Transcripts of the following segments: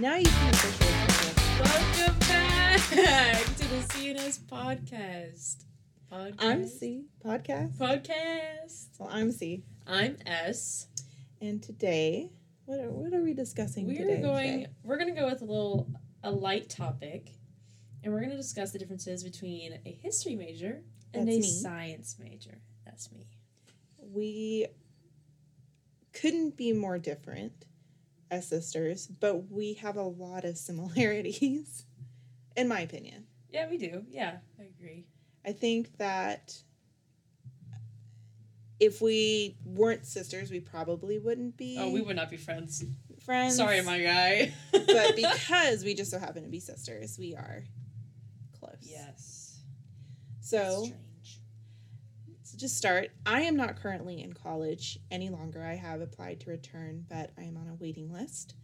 Now you can officially welcome back to the CNS Podcast. I'm C. Well, I'm C. I'm S. And today, what are we discussing today? We're going to go with a light topic, and we're going to discuss the differences between a history major and science major. That's me. We couldn't be more different as sisters, but we have a lot of similarities, in my opinion. Yeah, we do. Yeah, I agree. I think that if we weren't sisters, we probably wouldn't be. Oh, we would not be friends. Sorry, my guy. But because we just so happen to be sisters, we are close. Yes. So, strange. Let's just start. I am not currently in college any longer. I have applied to return, but I am on a waiting list.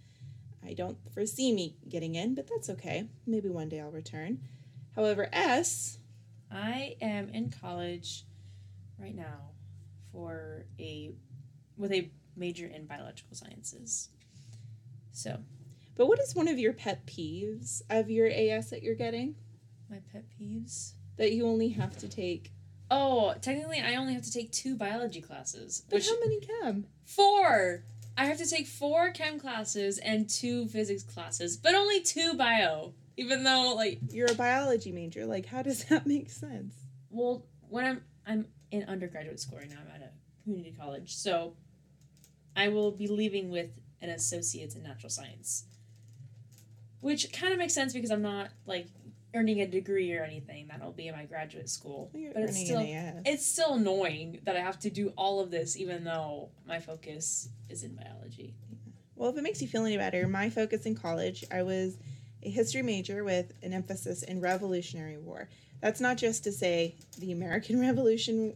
I don't foresee me getting in, but that's okay. Maybe one day I'll return. However, S. I am in college right now with a major in biological sciences. So, but what is one of your pet peeves of your AS that you're getting? My pet peeves? That you only have to take. Oh, technically I only have to take 2 biology classes. But how many chem? 4! I have to take 4 chem classes and 2 physics classes, but only 2 bio. Even though, you're a biology major. How does that make sense? Well, when I'm in undergraduate school right now. I'm at a community college. So, I will be leaving with an associate's in natural science. Which kind of makes sense because I'm not, earning a degree or anything. That'll be in my graduate school. Well, but it's still annoying that I have to do all of this even though my focus is in biology. Well, if it makes you feel any better, my focus in college, I was a history major with an emphasis in Revolutionary War. That's not just to say the American Revolution.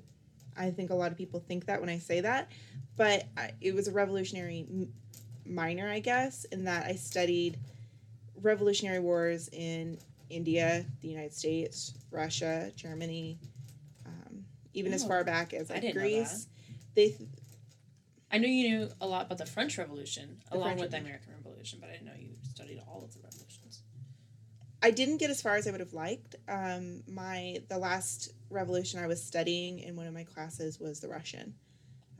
I think a lot of people think that when I say that, but it was a revolutionary minor, I guess, in that I studied revolutionary wars in India, the United States, Russia, Germany, even as far back as Greece. I know you knew a lot about the French Revolution along with the American Revolution, but I didn't know you studied all of the revolutions. I didn't get as far as I would have liked. The last revolution I was studying in one of my classes was the Russian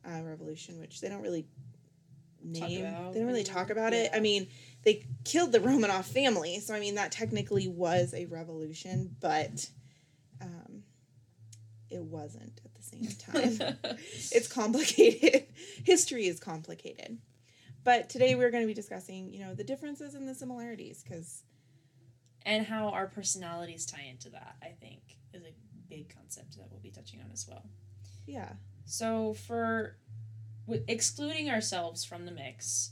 Revolution, which they don't really name. They don't really talk about it. I mean, they killed the Romanov family, so I mean that technically was a revolution, but it wasn't at the same time. It's complicated. History is complicated. But today we're going to be discussing, the differences and the similarities, and how our personalities tie into that, I think, is a big concept that we'll be touching on as well. Yeah. So with excluding ourselves from the mix,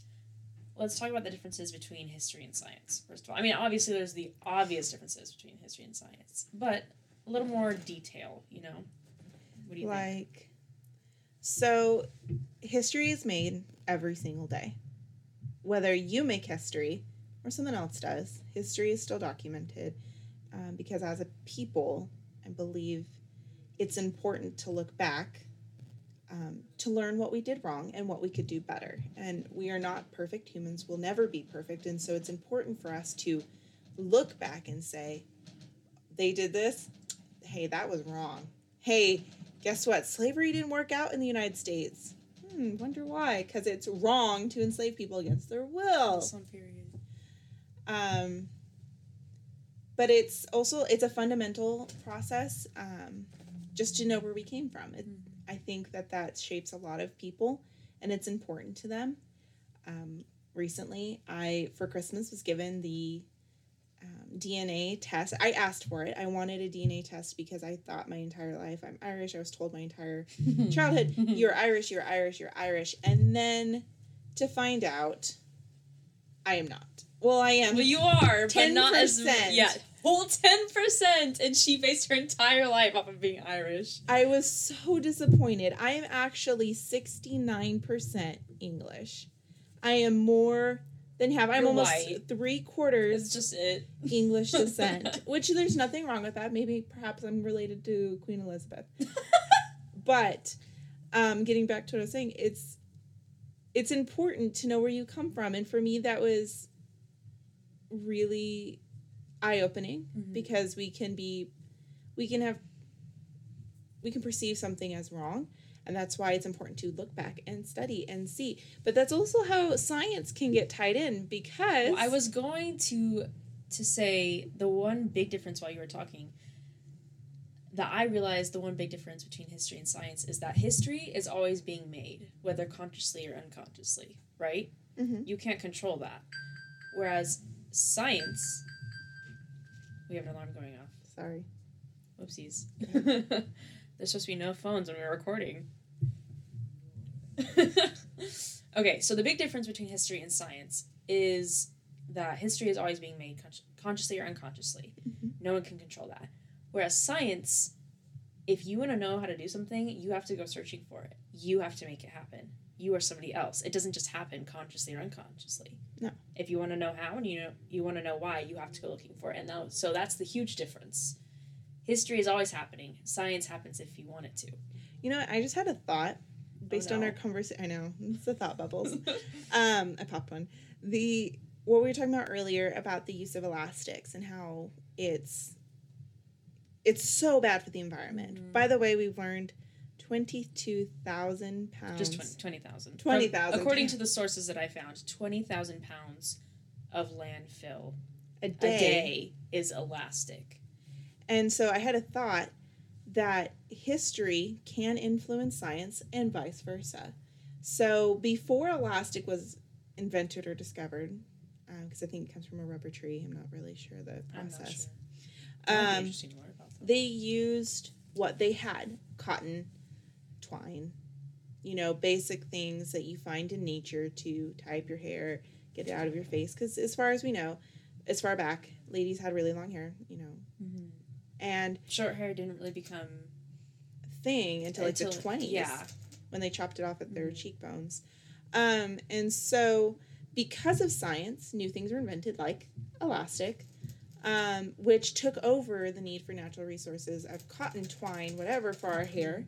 let's talk about the differences between history and science, first of all. I mean, obviously there's the obvious differences between history and science, but a little more detail, What do you think? So, history is made every single day. Whether you make history or someone else does, history is still documented because as a people, I believe it's important to look back to learn what we did wrong and what we could do better. And we are not perfect. Humans will never be perfect. And so it's important for us to look back and say, they did this. Hey, that was wrong. Hey, guess what? Slavery didn't work out in the United States. Wonder why? Because it's wrong to enslave people against their will. Some period. But it's a fundamental process just to know where we came from. I think that shapes a lot of people, and it's important to them. Recently, I, for Christmas, was given the DNA test. I asked for it. I wanted a DNA test because I thought my entire life, I'm Irish. I was told my entire childhood, you're Irish, you're Irish, you're Irish. And then to find out, I am not. Well, I am. Well, you are, 10%. But not as... Yeah, whole 10%, and she based her entire life off of being Irish. I was so disappointed. I am actually 69% English. I am more... Then have I'm almost white. 3/4. It's just it English descent, which there's nothing wrong with that. Maybe perhaps I'm related to Queen Elizabeth, but getting back to what I was saying, it's important to know where you come from, and for me that was really eye-opening, mm-hmm. because we can perceive something as wrong, and that's why it's important to look back and study and see. But that's also how science can get tied in, because... Well, I was going to say the one big difference while you were talking, that I realized the one big difference between history and science is that history is always being made, whether consciously or unconsciously, right? Mm-hmm. You can't control that. Whereas science... We have an alarm going off. Sorry. Whoopsies. There's supposed to be no phones when we're recording. Okay, so the big difference between history and science is that history is always being made consciously or unconsciously. Mm-hmm. No one can control that. Whereas science, if you want to know how to do something, you have to go searching for it. You have to make it happen. You are somebody else. It doesn't just happen consciously or unconsciously. No. If you want to know how and you want to know why, you have to go looking for it. And so that's the huge difference. History is always happening. Science happens if you want it to. You know, I just had a thought based on our conversation. I know, it's the thought bubbles. I popped one. What we were talking about earlier about the use of elastics and how it's so bad for the environment. Mm-hmm. By the way, we've learned 22,000 pounds. Just 20,000. 20,000. According to the sources that I found, 20,000 pounds of landfill a day is elastic. And so I had a thought that history can influence science and vice versa. So before elastic was invented or discovered, because I think it comes from a rubber tree. I'm not really sure the process. I'm not sure. That'd be interesting to learn about that. They used what they had, cotton, twine, basic things that you find in nature to tie up your hair, get it out of your face. Because as far as we know, as far back, ladies had really long hair, Mm-hmm. And short hair didn't really become a thing until the 20s, when they chopped it off at their mm-hmm. cheekbones. And so because of science, new things were invented, like elastic, which took over the need for natural resources of cotton, twine, whatever, for our hair.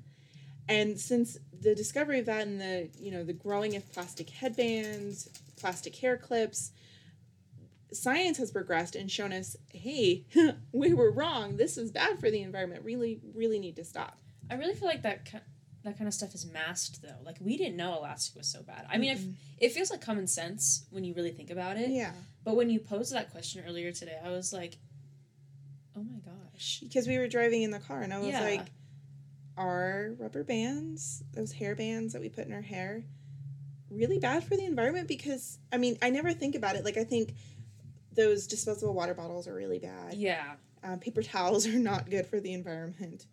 And since the discovery of that and the growing of plastic headbands, plastic hair clips, science has progressed and shown us, hey, we were wrong. This is bad for the environment. Really, really need to stop. I really feel like that kind of stuff is masked, though. Like, we didn't know elastic was so bad. I mean, mm-hmm. It feels like common sense when you really think about it. Yeah. But when you posed that question earlier today, I was like, oh my gosh. Because we were driving in the car, and I was like, are rubber bands, those hair bands that we put in our hair, really bad for the environment? Because, I mean, I never think about it. Like, I think... those disposable water bottles are really bad. Yeah. Paper towels are not good for the environment.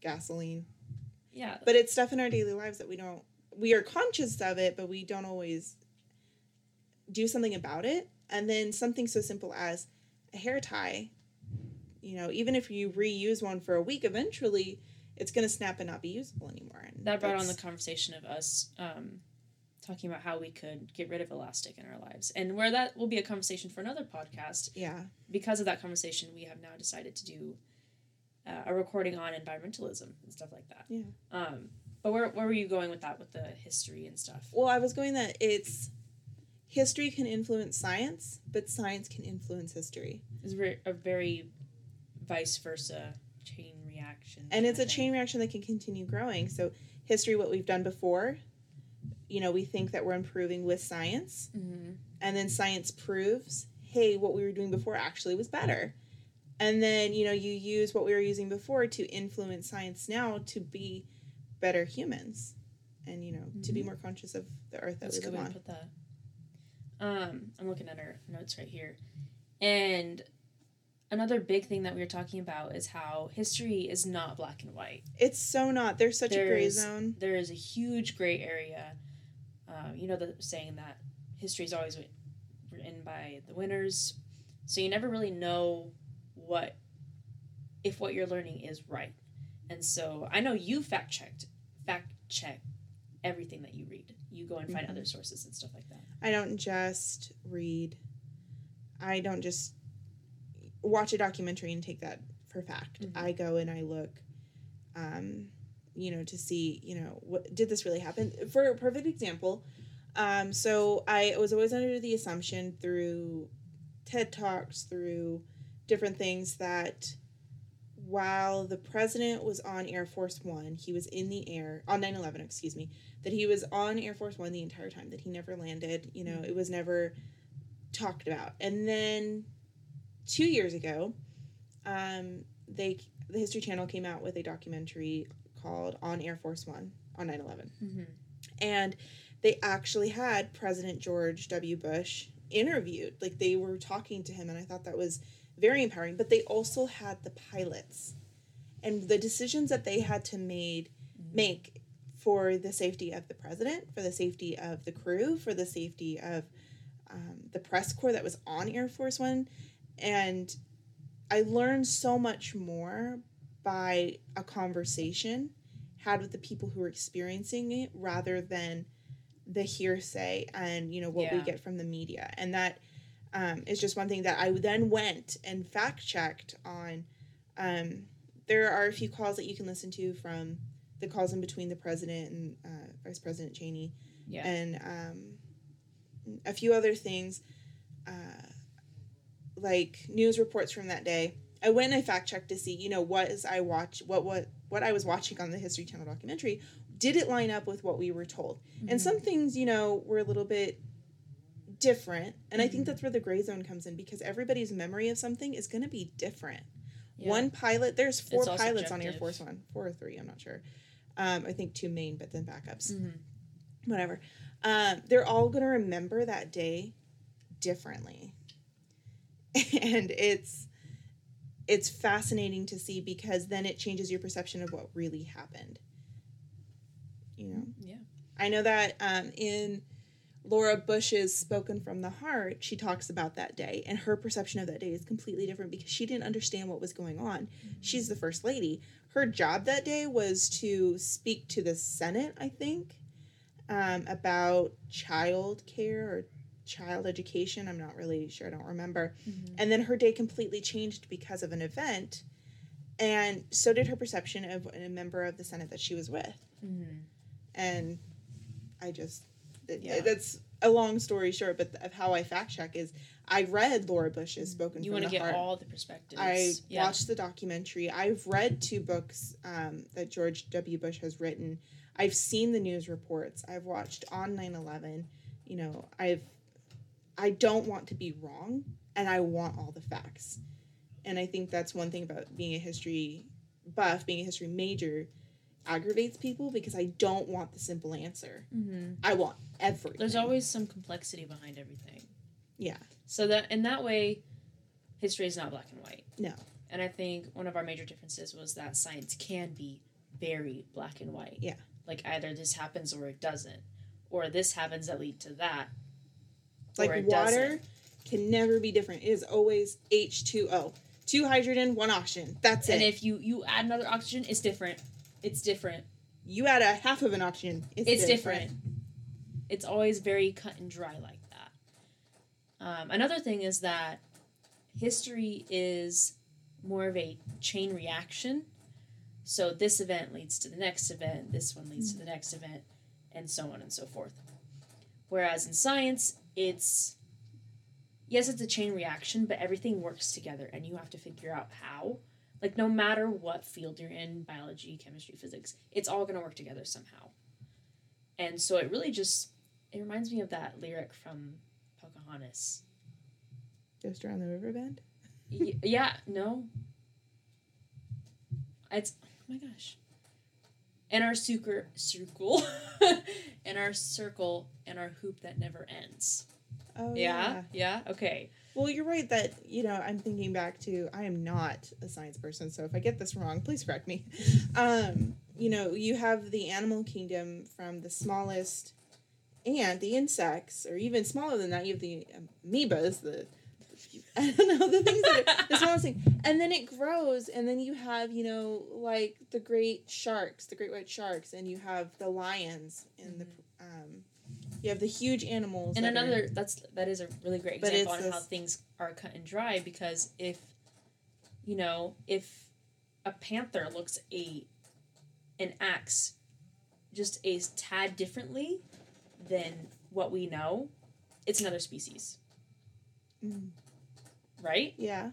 Gasoline. Yeah. But it's stuff in our daily lives that we are conscious of it, but we don't always do something about it. And then something so simple as a hair tie, even if you reuse one for a week, eventually it's going to snap and not be usable anymore. And that brought on the conversation of us, talking about how we could get rid of elastic in our lives, and where that will be a conversation for another podcast. Yeah. Because of that conversation, we have now decided to do a recording on environmentalism and stuff like that. Yeah. But where were you going with that, with the history and stuff? Well, I was going that it's history can influence science, but science can influence history. It's a very vice versa chain reaction. And it's a chain reaction that can continue growing. So history, what we've done before, we think that we're improving with science, mm-hmm. and then science proves, hey, what we were doing before actually was better. And then, you use what we were using before to influence science now to be better humans and, mm-hmm. to be more conscious of the earth that we live on. Put that. I'm looking at our notes right here. And another big thing that we were talking about is how history is not black and white. It's so not. There's such a gray zone. There is a huge gray area. The saying that history is always written by the winners, so you never really know what you're learning is right. And so I know you fact check everything that you read. You go and find mm-hmm. other sources and stuff like that. I don't just read. I don't just watch a documentary and take that for fact. Mm-hmm. I go and I look. To see, what did this really happen? For a perfect example, So I was always under the assumption through TED Talks, through different things, that while the president was on Air Force One, he was in the air on 9/11, excuse me, that he was on Air Force One the entire time, that he never landed, you know, it was never talked about. And then 2 years ago, the History Channel came out with a documentary called On Air Force One on 9/11. Mm-hmm. And they actually had President George W. Bush interviewed. Like, they were talking to him, and I thought that was very empowering. But they also had the pilots and the decisions that they had to make for the safety of the president, for the safety of the crew, for the safety of the press corps that was on Air Force One. And I learned so much more by a conversation had with the people who were experiencing it, rather than the hearsay and, you know, what we get from the media. And that is just one thing that I then went and fact checked on. There are a few calls that you can listen to from the calls in between the president and Vice President Cheney, and a few other things, like news reports from that day. I went and I fact checked to see, you know, what I was watching on the History Channel documentary, did it line up with what we were told? Mm-hmm. And some things, you know, were a little bit different. And I think that's where the gray zone comes in, because everybody's memory of something is going to be different. Yeah. One pilot, there's four pilots subjective on Air Force One, 4 or 3, I'm not sure. I think 2 main, but then backups. Mm-hmm. Whatever. They're all going to remember that day differently. And it's fascinating to see, because then it changes your perception of what really happened. You know? Yeah. I know that in Laura Bush's Spoken from the Heart, she talks about that day, and her perception of that day is completely different because she didn't understand what was going on. Mm-hmm. She's the first lady. Her job that day was to speak to the Senate, I think, about child care or child education. I'm not really sure. I don't remember. Mm-hmm. And then her day completely changed because of an event. And so did her perception of a member of the Senate that she was with. Mm-hmm. And I just, that's a long story short, but of how I fact check is I read Laura Bush's Spoken from the Heart. You want to get all the perspectives. I watched the documentary. I've read 2 books that George W. Bush has written. I've seen the news reports. I've watched On 9/11. You know, I don't want to be wrong, and I want all the facts. And I think that's one thing about being a history buff, being a history major, aggravates people, because I don't want the simple answer. Mm-hmm. I want everything. There's always some complexity behind everything. Yeah. So that, in that way, history is not black and white. No. And I think one of our major differences was that science can be very black and white. Yeah. Like, either this happens or it doesn't, or this happens that lead to that. Like, water can never be different. It is always H2O. 2 hydrogen, 1 oxygen. That's it. And if you add another oxygen, it's different. It's different. You add a half of an oxygen, it's different. It's always very cut and dry like that. Another thing is that history is more of a chain reaction. So this event leads to the next event. This one leads to the next event. And so on and so forth. Whereas in science, it's a chain reaction, but everything works together, and you have to figure out how. Like, no matter what field you're in, biology, chemistry, physics, it's all going to work together somehow. And so it really just, it reminds me of that lyric from Pocahontas. Just around the river bend? Yeah, no. It's, oh my gosh. And our circle, and our hoop that never ends. Oh, yeah, okay. Well, you're right that, you know, I'm thinking back to, I am not a science person, so if I get this wrong, please correct me. You know, you have the animal kingdom from the smallest and the insects, or even smaller than that, you have the amoebas, I don't know, the things that are the smallest thing. And then it grows, and then you have, you know, like the great white sharks, and you have the lions, and you have the huge animals. And that is a really great example on how things are cut and dry, because if a panther looks an axe just a tad differently, than what we know, it's another species. Mm. Right? Yeah.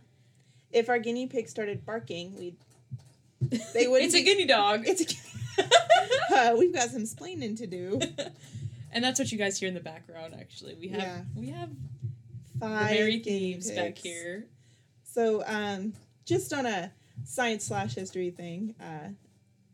If our guinea pig started barking, they wouldn't. It's a guinea dog. We've got some splaining to do. And that's what you guys hear in the background, actually. We have 5 guinea pigs back here. So, just on a science/history thing,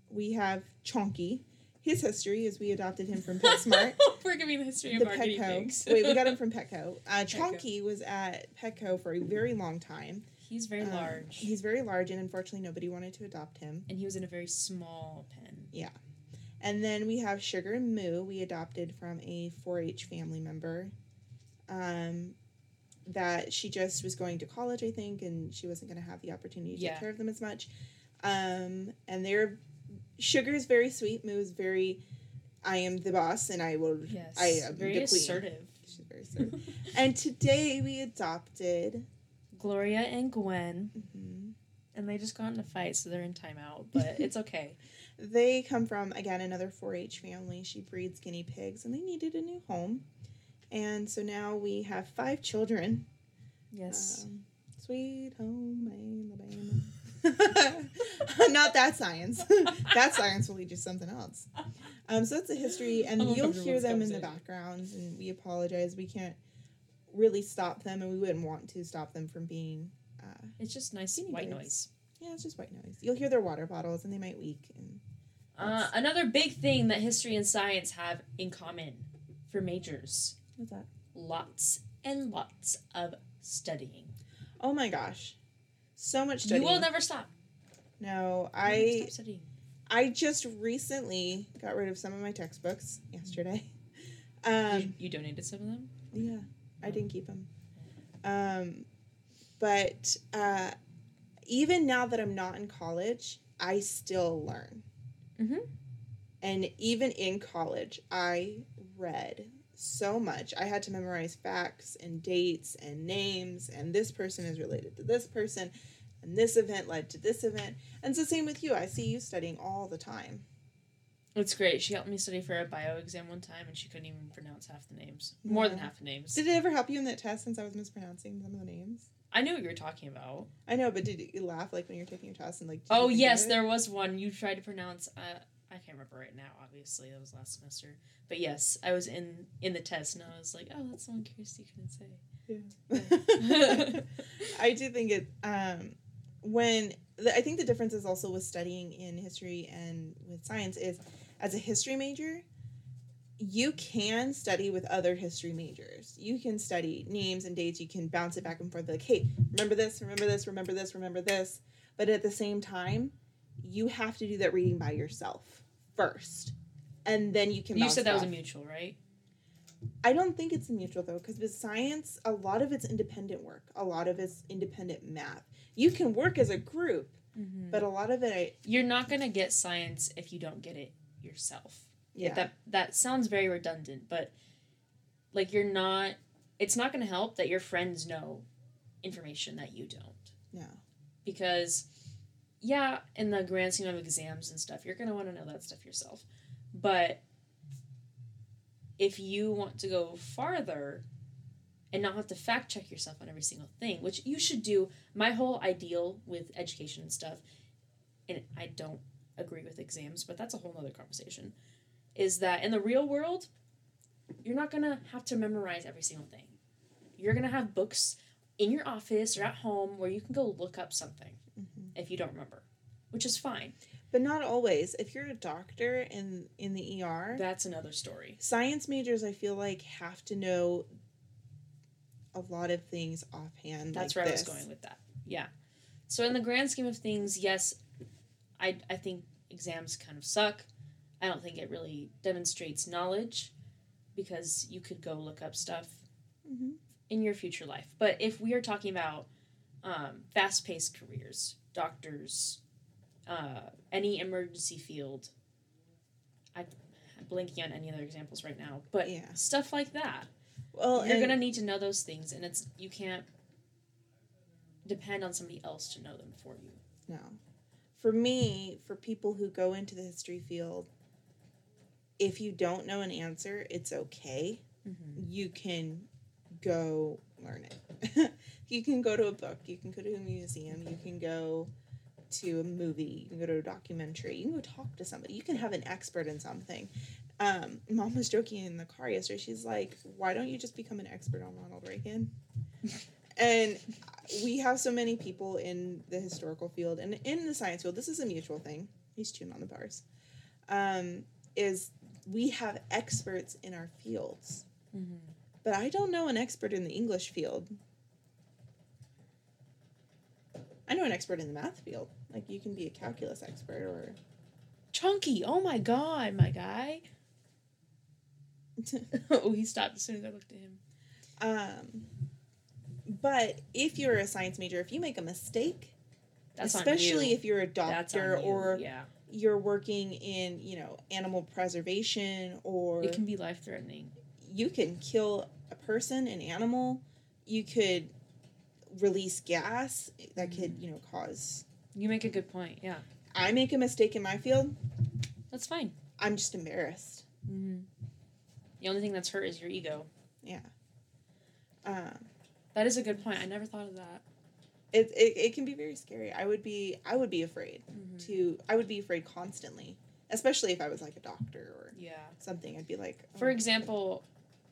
we have Chonky. His history is we adopted him from PetSmart. We're giving the history of our guinea pigs. Wait, we got him from Petco. Chonky was at Petco for a very long time. He's very large. He's very large, and unfortunately nobody wanted to adopt him. And he was in a very small pen. Yeah. And then we have Sugar and Moo. We adopted from a 4-H family member that she just was going to college, I think, and she wasn't going to have the opportunity to take care of them as much. And Sugar is very sweet. Moo is very, I am the boss, and I will, I am very the queen. Assertive. She's very assertive. And today we adopted Gloria and Gwen. Mm-hmm. And they just got in a fight, so they're in timeout, but it's okay. They come from, again, another 4-H family. She breeds guinea pigs, and they needed a new home. And so now we have 5 children. Yes. Sweet home, Alabama. Not that science. That science will lead you to something else. So that's the history, and you'll hear them in the background, and we apologize. We can't really stop them, and we wouldn't want to stop them from being... it's just nice white noise. Yeah, it's just white noise. You'll hear their water bottles, and they might leak. And another big thing that history and science have in common for majors. What's that? Lots and lots of studying. Oh, my gosh. So much studying. You will never stop. No, I... Stop studying. I just recently got rid of some of my textbooks yesterday. You donated some of them? Yeah. I didn't keep them. But even now that I'm not in college, I still learn. Mm-hmm. And even in college, I read so much. I had to memorize facts and dates and names, and this person is related to this person, and this event led to this event. And it's the same with you. I see you studying all the time. It's great. She helped me study for a bio exam one time, and she couldn't even pronounce half the names. More than half the names. Did it ever help you in that test since I was mispronouncing some of the names? I knew what you were talking about. I know, but did you laugh, like, when you were taking your test? And like? Oh, yes, there was one. You tried to pronounce, I can't remember right now, obviously. That was last semester. But, yes, I was in the test, and I was like, oh, that's the one Kirstie couldn't say. Yeah. I do think it, I think the difference is also with studying in history and with science is, as a history major, you can study with other history majors. You can study names and dates. You can bounce it back and forth. Like, hey, remember this, remember this, remember this, remember this. But at the same time, you have to do that reading by yourself first. And then you can bounce it. You said that was a mutual, right? I don't think it's a mutual, though, because with science, a lot of it's independent work. A lot of it's independent math. You can work as a group, mm-hmm. but a lot of it... You're not going to get science if you don't get it yourself. Yeah. That sounds very redundant, but, like, you're not... It's not going to help that your friends know information that you don't. No. Because, yeah, in the grand scheme of exams and stuff, you're going to want to know that stuff yourself. But if you want to go farther and not have to fact-check yourself on every single thing, which you should do... My whole ideal with education and stuff, and I don't agree with exams, but that's a whole other conversation... is that in the real world, you're not going to have to memorize every single thing. You're going to have books in your office or at home where you can go look up something mm-hmm. if you don't remember, which is fine. But not always. If you're a doctor in the ER... That's another story. Science majors, I feel like, have to know a lot of things offhand. That's like where I was going with that. Yeah. So in the grand scheme of things, yes, I think exams kind of suck. I don't think it really demonstrates knowledge because you could go look up stuff mm-hmm. in your future life. But if we are talking about fast-paced careers, doctors, any emergency field, I'm blanking on any other examples right now, but stuff like that, well, you're going to need to know those things, and you can't depend on somebody else to know them for you. No. For me, for people who go into the history field, if you don't know an answer, it's okay. Mm-hmm. You can go learn it. You can go to a book. You can go to a museum. You can go to a movie. You can go to a documentary. You can go talk to somebody. You can have an expert in something. Mom was joking in the car yesterday. She's like, why don't you just become an expert on Ronald Reagan? And we have so many people in the historical field and in the science field. This is a mutual thing. He's chewing on the bars. Is we have experts in our fields. Mm-hmm. But I don't know an expert in the English field. I know an expert in the math field. Like, you can be a calculus expert or... Chonky! Oh my god, my guy! Oh, he stopped as soon as I looked at him. But if you're a science major, if you make a mistake, that's especially on you. If you're a doctor or you're working in, you know, animal preservation or... It can be life-threatening. You can kill a person, an animal. You could release gas that could, you know, cause... You make a good point, yeah. I make a mistake in my field. That's fine. I'm just embarrassed. Mm-hmm. The only thing that's hurt is your ego. Yeah. That is a good point. I never thought of that. It can be very scary. I would be afraid mm-hmm. I would be afraid constantly, especially if I was like a doctor or something. I'd be like, oh. For example,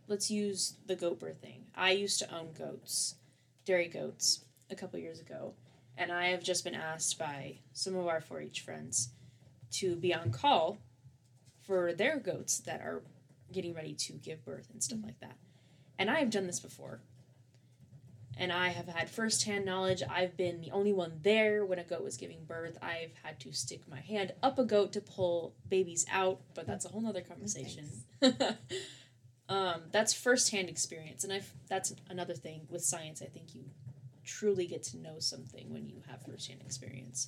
let's use the goat birthing. I used to own goats, dairy goats, a couple years ago. And I have just been asked by some of our 4-H friends to be on call for their goats that are getting ready to give birth and stuff like that. And I have done this before. And I have had first-hand knowledge. I've been the only one there when a goat was giving birth. I've had to stick my hand up a goat to pull babies out, but that's a whole nother conversation. That's first-hand experience. And that's another thing with science. I think you truly get to know something when you have first-hand experience.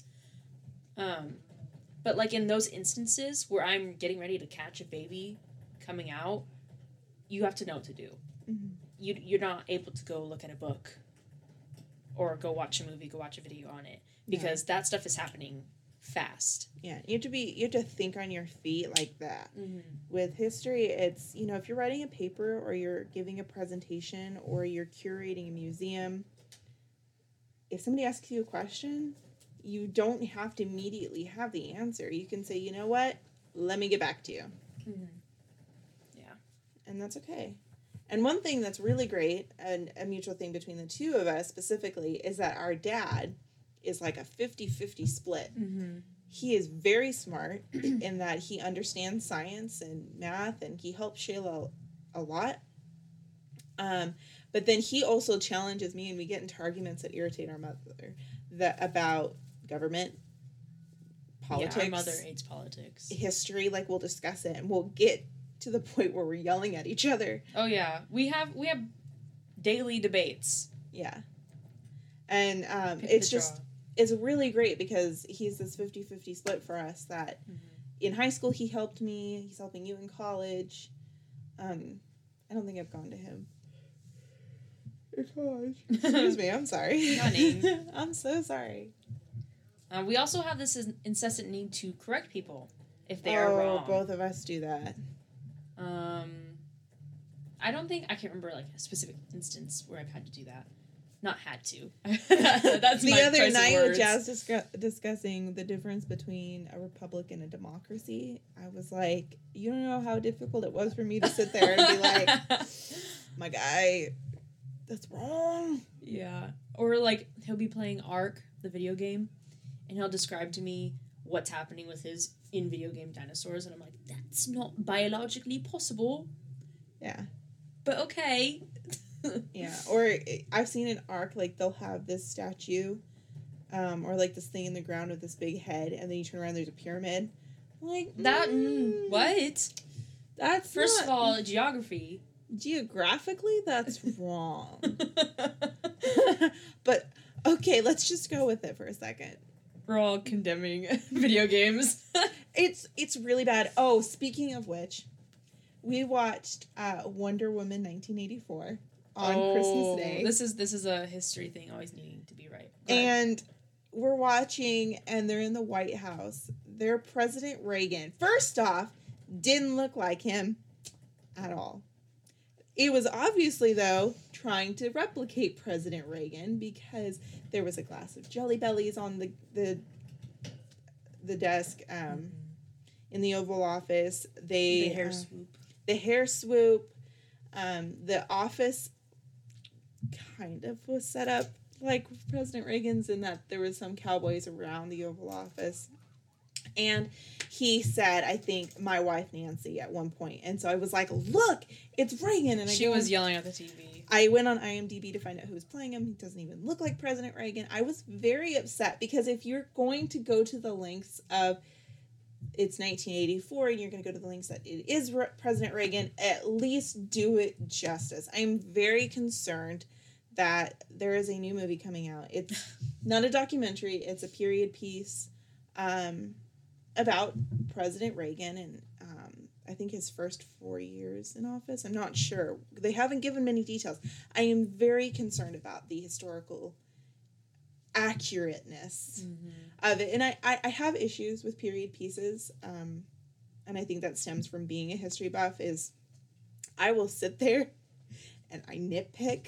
But like in those instances where I'm getting ready to catch a baby coming out, you have to know what to do. Mm-hmm. You're not able to go look at a book or go watch a movie, go watch a video on it, because that stuff is happening fast. Yeah, you have to think on your feet like that. Mm-hmm. With history, it's, you know, if you're writing a paper or you're giving a presentation or you're curating a museum, if somebody asks you a question, you don't have to immediately have the answer. You can say, you know what, let me get back to you. Mm-hmm. Yeah. And that's okay. And one thing that's really great, and a mutual thing between the two of us specifically, is that our dad is like a 50-50 split. Mm-hmm. He is very smart in that he understands science and math, and he helps Shayla a lot. But then he also challenges me, and we get into arguments that irritate our mother about government, politics. Yeah, our mother hates politics. History, like, we'll discuss it, and we'll get to the point where we're yelling at each other. Oh, yeah. We have daily debates. Yeah. And it's just, it's really great because he's this 50-50 split for us that mm-hmm. in high school he helped me. He's helping you in college. I don't think I've gone to him. Excuse me, I'm sorry. I'm so sorry. We also have this incessant need to correct people if they are wrong. Both of us do that. I can't remember like a specific instance where I've had to do that. Not had to. That's the other night with Jazz discussing the difference between a republic and a democracy. I was like, you don't know how difficult it was for me to sit there and be like, my guy, that's wrong. Yeah. Or like he'll be playing Ark, the video game, and he'll describe to me what's happening with his in video game dinosaurs, and I'm like, that's not biologically possible. Yeah. But okay. Yeah. Or I've seen an Ark, like they'll have this statue, or like this thing in the ground with this big head, and then you turn around, there's a pyramid. I'm like that. What? That's first of all, geography. Geographically, that's wrong. But okay, let's just go with it for a second. We're all condemning video games. It's really bad. Oh, speaking of which, we watched Wonder Woman 1984 on Christmas Day. This is a history thing always needing to be right. And we're watching, and they're in the White House. They're President Reagan. First off, Didn't look like him at all. It was obviously, though, trying to replicate President Reagan because there was a glass of Jelly Bellies on the desk in the Oval Office. The hair swoop. The hair swoop. The office kind of was set up like President Reagan's in that there was some cowboys around the Oval Office. And he said, I think, my wife, Nancy, at one point. And so I was like, look, it's Reagan. And she was yelling at the TV. I went on IMDb to find out who was playing him. He doesn't even look like President Reagan. I was very upset because if you're going to go to the lengths of it's 1984 and you're going to go to the lengths that it is President Reagan, at least do it justice. I'm very concerned that there is a new movie coming out. It's not a documentary. It's a period piece. About President Reagan and I think his first 4 years in office. I'm not sure. They haven't given many details. I am very concerned about the historical accurateness of it. And I have issues with period pieces, and I think that stems from being a history buff is I will sit there and I nitpick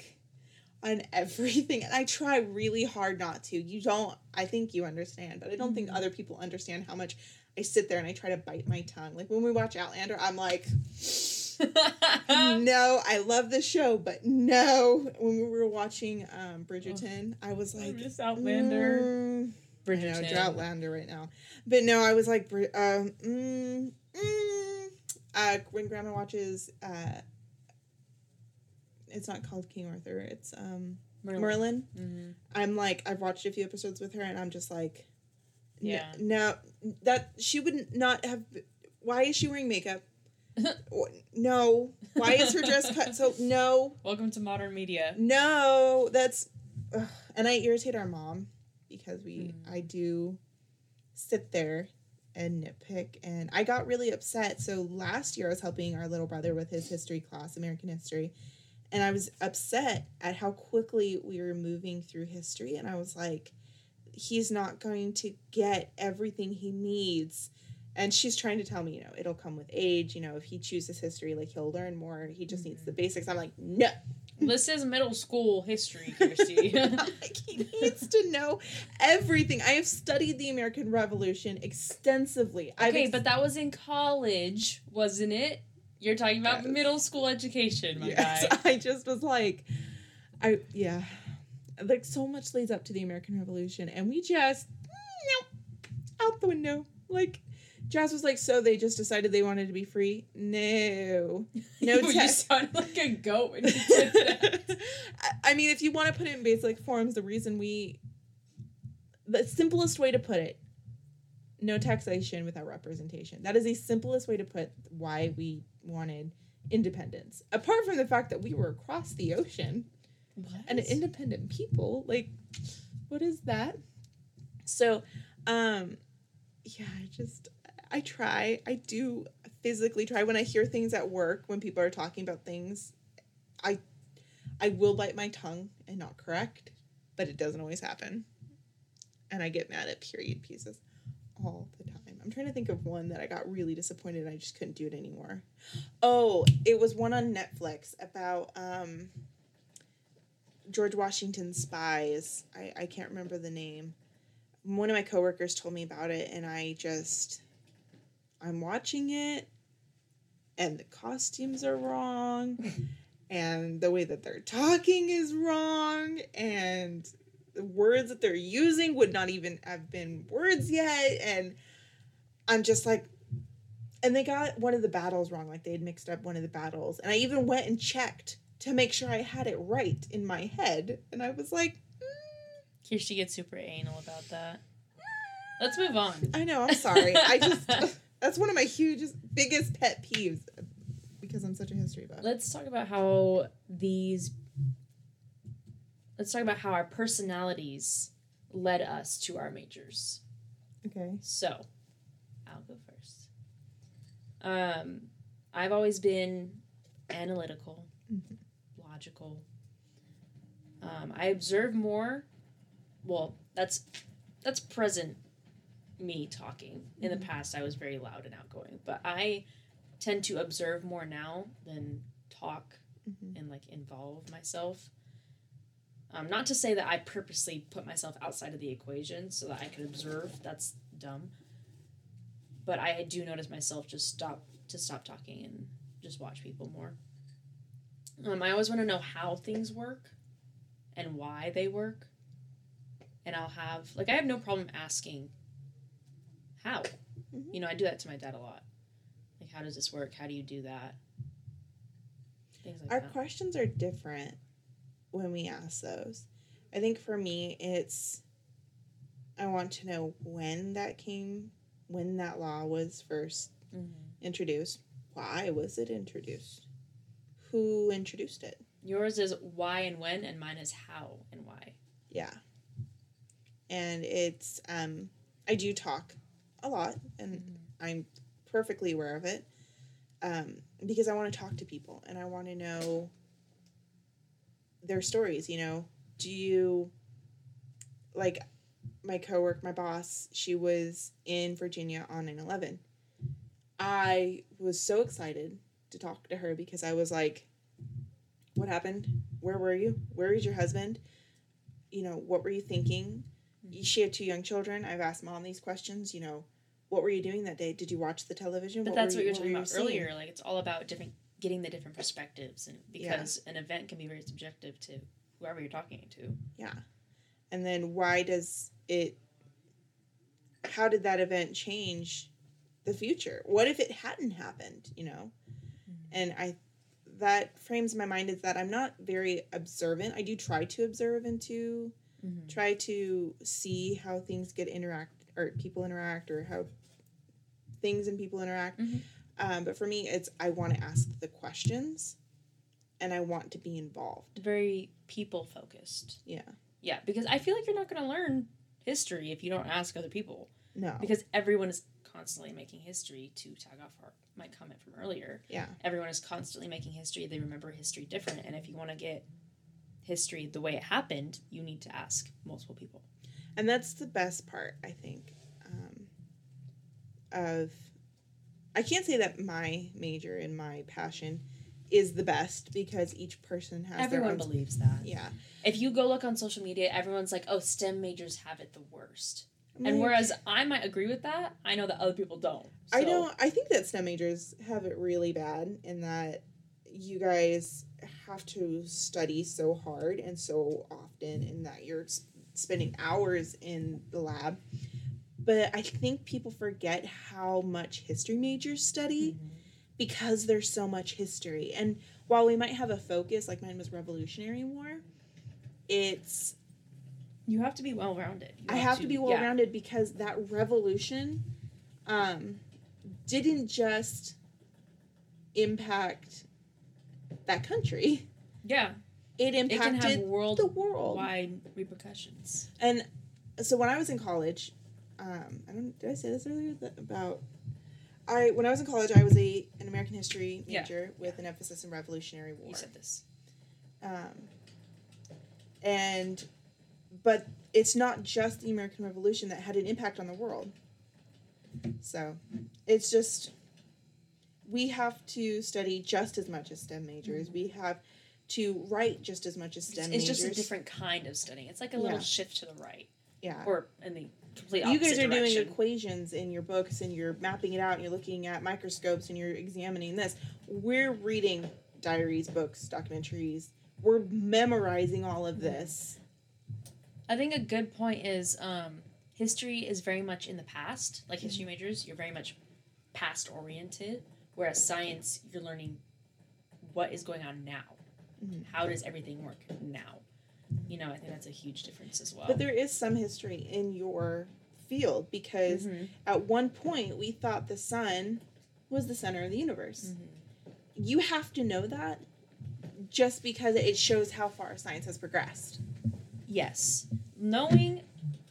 on everything. And I try really hard not to. You don't, I think you understand, but I don't think other people understand how much I sit there and I try to bite my tongue. Like when we watch Outlander, I'm like, no, I love this show, but no. When we were watching Bridgerton, I was like, this Outlander. Bridgerton. I know, Droughtlander right now. But no, I was like, when Grandma watches, it's not called King Arthur. It's Merlin. I'm like, I've watched a few episodes with her, and I'm just like, yeah. No, that she would not have. Why is she wearing makeup? No. Why is her dress cut? So no. Welcome to modern media. No, that's, and I irritate our mom because I do sit there and nitpick, and I got really upset. So last year I was helping our little brother with his history class, American history. And I was upset at how quickly we were moving through history. And I was like, he's not going to get everything he needs. And she's trying to tell me, it'll come with age. If he chooses history, like he'll learn more. He just needs the basics. I'm like, no. This is middle school history, Kirstie. Like, he needs to know everything. I have studied the American Revolution extensively. Okay, but that was in college, wasn't it? You're talking about middle school education, my guy. I just was like, Like, so much leads up to the American Revolution, and we just, out the window. Like, Jazz was like, so they just decided they wanted to be free? No. You sound like a goat when you said that. I mean, if you want to put it in basic forms, the simplest way to put it, no taxation without representation. That is the simplest way to put why we wanted independence. Apart from the fact that we were across the ocean and an independent people, like, what is that? So, I try. I do physically try. When I hear things at work, when people are talking about things, I will bite my tongue and not correct, but it doesn't always happen. And I get mad at period pieces. All the time. I'm trying to think of one that I got really disappointed and I just couldn't do it anymore. Oh, it was one on Netflix about George Washington's spies. I can't remember the name. One of my coworkers told me about it and I'm watching it and the costumes are wrong and the way that they're talking is wrong and the words that they're using would not even have been words yet. And I'm just like, and they got one of the battles wrong. Like they had mixed up one of the battles. And I even went and checked to make sure I had it right in my head. And I was like, Here she gets super anal about that. Let's move on. I know. I'm sorry. That's one of my biggest pet peeves because I'm such a history buff. Let's talk about how our personalities led us to our majors. Okay. So, I'll go first. I've always been analytical, logical. I observe more. Well, that's present me talking. In the past, I was very loud and outgoing, but I tend to observe more now than talk and, like, involve myself. Not to say that I purposely put myself outside of the equation so that I could observe. That's dumb. But I do notice myself just stop talking and just watch people more. I always want to know how things work and why they work. And I'll have... Like, I have no problem asking how. Mm-hmm. You know, I do that to my dad a lot. Like, how does this work? How do you do that? Things like that. Our questions are different when we ask those. I think for me, it's... I want to know when that came... When that law was first introduced. Why was it introduced? Who introduced it? Yours is why and when, and mine is how and why. Yeah. And it's, I do talk a lot, and I'm perfectly aware of it, because I want to talk to people, and I want to know their stories, you know? Do you, like, my boss, she was in Virginia on 9/11. I was so excited to talk to her because I was like, what happened? Where were you? Where is your husband? You know, what were you thinking? She had 2 young children. I've asked Mom these questions, you know, what were you doing that day? Did you watch the television? But that's what you were talking about earlier. Like, it's all about getting the different perspectives, and because an event can be very subjective to whoever you're talking to. Yeah. And then how did that event change the future? What if it hadn't happened, you know? And that frames my mind, is that I'm not very observant. I do try to observe and to try to see how things people interact, or how things and people interact. But for me, it's, I want to ask the questions, and I want to be involved. Very people focused. Yeah. Yeah, because I feel like you're not going to learn history if you don't ask other people. No. Because everyone is constantly making history, to tag off my comment from earlier. Yeah. Everyone is constantly making history. They remember history different. And if you want to get history the way it happened, you need to ask multiple people. And that's the best part, I think, I can't say that my major and my passion is the best, because each person has their own... believes that. Yeah. If you go look on social media, everyone's like, oh, STEM majors have it the worst. And whereas I might agree with that, I know that other people don't. So. I think that STEM majors have it really bad, in that you guys have to study so hard and so often, and that you're spending hours in the lab. But I think people forget how much history majors study, because there's so much history. And while we might have a focus, like mine was Revolutionary War, it's... You have to be well-rounded. I have to be well-rounded, because that revolution didn't just impact that country. Yeah. It impacted the worldwide repercussions. And so when I was in college, did I say this earlier? When I was in college, I was an American history major with an emphasis in Revolutionary War. You said this. But it's not just the American Revolution that had an impact on the world. So it's just, we have to study just as much as STEM majors. We have to write just as much as STEM majors. It's just a different kind of studying. It's like a little shift to the right. Yeah. Or in the complete opposite direction. You guys are doing equations in your books, and you're mapping it out, and you're looking at microscopes, and you're examining this. We're reading diaries, books, documentaries. We're memorizing all of this. I think a good point is history is very much in the past. Like history majors, you're very much past-oriented, whereas science, you're learning what is going on now. How does everything work now? You know, I think that's a huge difference as well. But there is some history in your field, because at one point we thought the sun was the center of the universe. You have to know that, just because it shows how far science has progressed. Yes.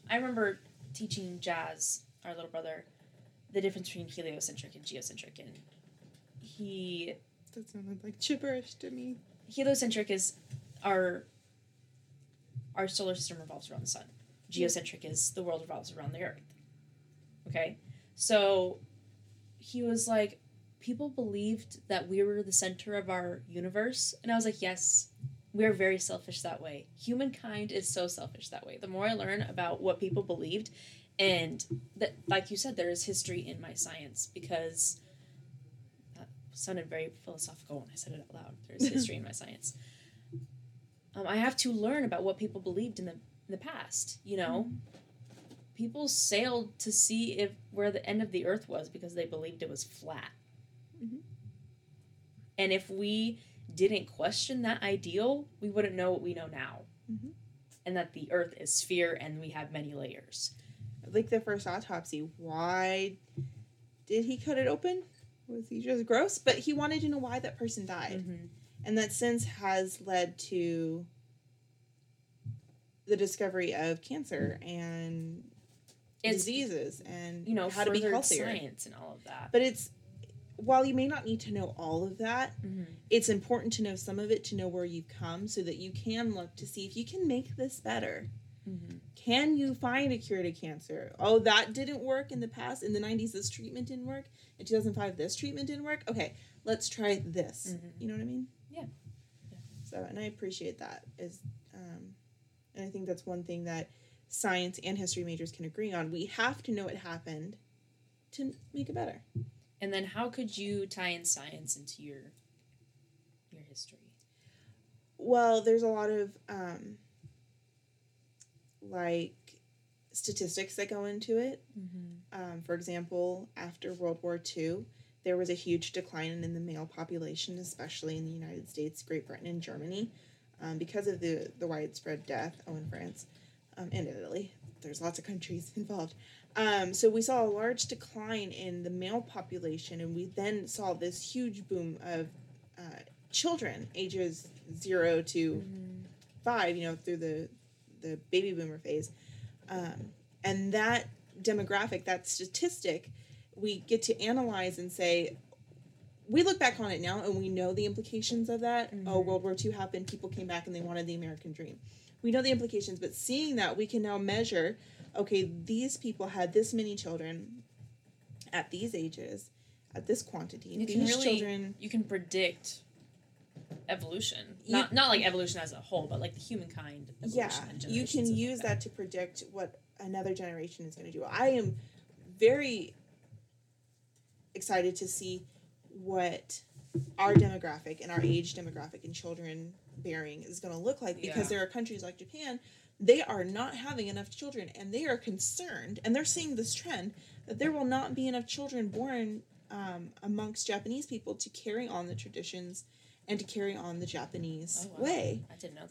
I remember teaching Jazz, our little brother, the difference between heliocentric and geocentric, and he... That sounded like gibberish to me. Heliocentric is our solar system revolves around the sun. Geocentric is the world revolves around the earth. Okay? So he was like, people believed that we were the center of our universe. And I was like, yes, we're very selfish that way. Humankind is so selfish that way. The more I learn about what people believed, and that, like you said, there is history in my science, because that sounded very philosophical when I said it out loud. There is history in my science. I have to learn about what people believed in the past, you know? People sailed to see where the end of the earth was because they believed it was flat. Mm-hmm. And if we didn't question that ideal, we wouldn't know what we know now. Mm-hmm. And that the earth is sphere and we have many layers. Like the first autopsy, why did he cut it open? Was he just gross? But he wanted to know why that person died. Mm-hmm. And that since has led to the discovery of cancer and diseases and, you know, how to be healthier. Science and all of that. But it's, while you may not need to know all of that, mm-hmm. it's important to know some of it, to know where you've come, so that you can look to see if you can make this better. Mm-hmm. Can you find a cure to cancer? Oh, that didn't work in the past. In the 90s, this treatment didn't work. In 2005, this treatment didn't work. Okay, let's try this. Mm-hmm. You know what I mean? Yeah. So, and I appreciate that. And I think that's one thing that science and history majors can agree on. We have to know what happened to make it better. And then how could you tie in science into your history? Well, there's a lot of, statistics that go into it. Mm-hmm. For example, after World War II, there was a huge decline in the male population, especially in the United States, Great Britain, and Germany, because of the widespread death in France. And Italy. There's lots of countries involved. So we saw a large decline in the male population, and we then saw this huge boom of children ages 0 to 5, you know, through the baby boomer phase. And that demographic, that statistic, we get to analyze and say, we look back on it now and we know the implications of that. Mm-hmm. Oh, World War II happened, people came back and they wanted the American dream. We know the implications, but seeing that, we can now measure, okay, these people had this many children at these ages, at this quantity. You can predict evolution. Not like evolution as a whole, but like the humankind evolution. Yeah, you can use that to predict what another generation is going to do. I am very excited to see what our demographic and our age demographic and children bearing is going to look like, because there are countries like Japan, they are not having enough children, and they are concerned, and they're seeing this trend that there will not be enough children born amongst Japanese people to carry on the traditions and to carry on the Japanese way. I didn't know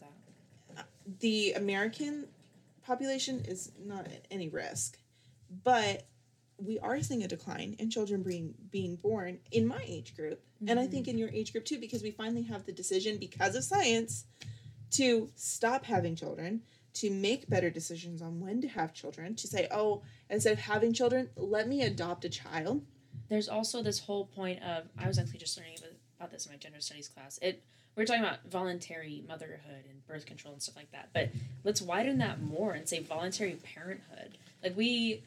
that. The American population is not at any risk, but we are seeing a decline in children being born in my age group. Mm-hmm. And I think in your age group too, because we finally have the decision, because of science, to stop having children, to make better decisions on when to have children, to say, oh, instead of having children, let me adopt a child. There's also this whole point of, I was actually just learning about this in my gender studies class. We're talking about voluntary motherhood and birth control and stuff like that. But let's widen that more and say voluntary parenthood. Like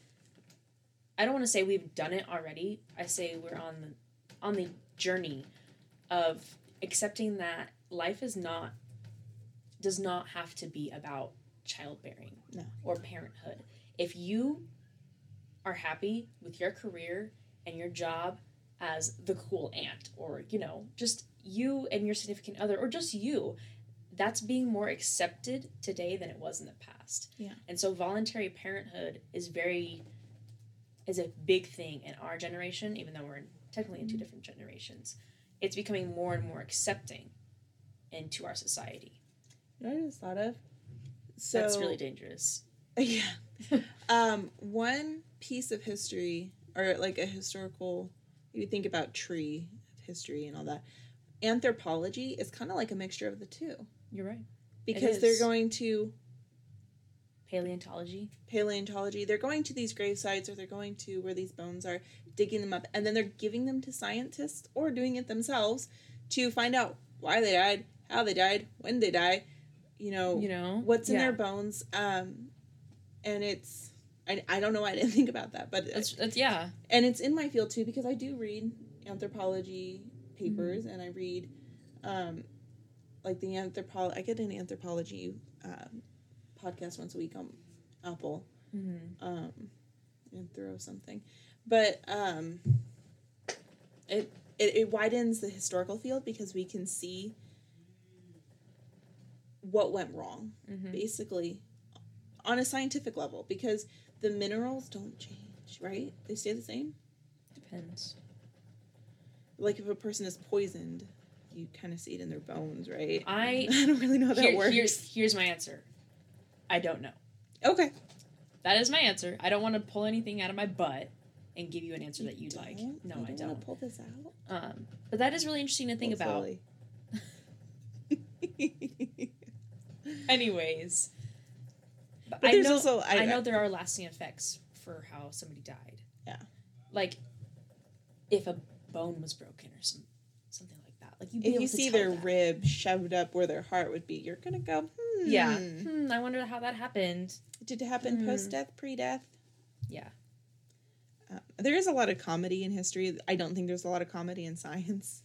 I don't want to say we've done it already. I say we're on the journey of accepting that life does not have to be about childbearing or parenthood. If you are happy with your career and your job as the cool aunt, or, you know, just you and your significant other, or just you, that's being more accepted today than it was in the past. Yeah. And so voluntary parenthood is a big thing in our generation, even though we're technically in two different generations. It's becoming more and more accepting into our society. You know what I just thought of? So, that's really dangerous. Yeah. One piece of history, or like a historical, you think about tree history and all that. Anthropology is kind of like a mixture of the two. You're right. Because they're going to... Paleontology. They're going to these grave sites, or they're going to where these bones are, digging them up, and then they're giving them to scientists or doing it themselves to find out why they died, how they died, when they died, you know what's in their bones. And it's, I don't know why I didn't think about that, but it's in my field too, because I do read anthropology papers, mm-hmm. and I read, like, the I get an anthropology podcast once a week on Apple, mm-hmm. And throw something, but it widens the historical field because we can see what went wrong, mm-hmm. basically, on a scientific level, because the minerals don't change, right? They stay the same? Depends. Like, if a person is poisoned, you kind of see it in their bones, right? I don't really know how that works. Here's my answer. I don't know. Okay. That is my answer. I don't want to pull anything out of my butt and give you an answer that you'd like. No, I don't. I want to pull this out. But that is really interesting to think about. Anyways, I know there are lasting effects for how somebody died. Yeah, like if a bone was broken or something like that. Like if you see their rib shoved up where their heart would be, you're gonna go, yeah. I wonder how that happened. Did it happen post-death, pre-death? Yeah. There is a lot of comedy in history. I don't think there's a lot of comedy in science.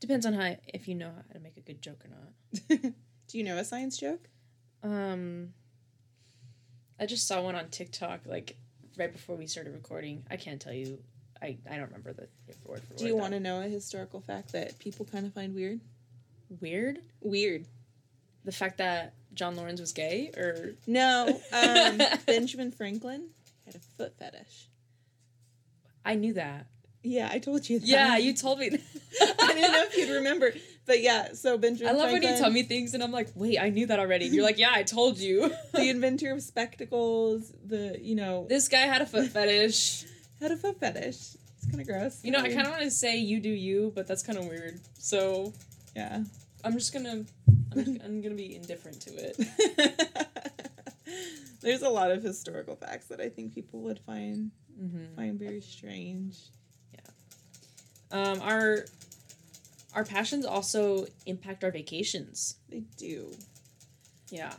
Depends on if you know how to make a good joke or not. Do you know a science joke? I just saw one on TikTok, like, right before we started recording. I can't tell you. I don't remember the word for word. Do you want to know a historical fact that people kind of find weird? Weird? Weird. The fact that John Lawrence was gay? Or no. Benjamin Franklin had a foot fetish. I knew that. Yeah, I told you that. Yeah, you told me that. I didn't know if you'd remember. But yeah, so Benjamin Franklin. I love when you tell me things and I'm like, wait, I knew that already. And you're like, yeah, I told you. The inventor of spectacles, this guy had a foot fetish. It's kind of gross. You know, I kind of want to say you do you, but that's kind of weird. So yeah. I'm going to be indifferent to it. There's a lot of historical facts that I think people would find very strange. Our passions also impact our vacations. They do. Yeah.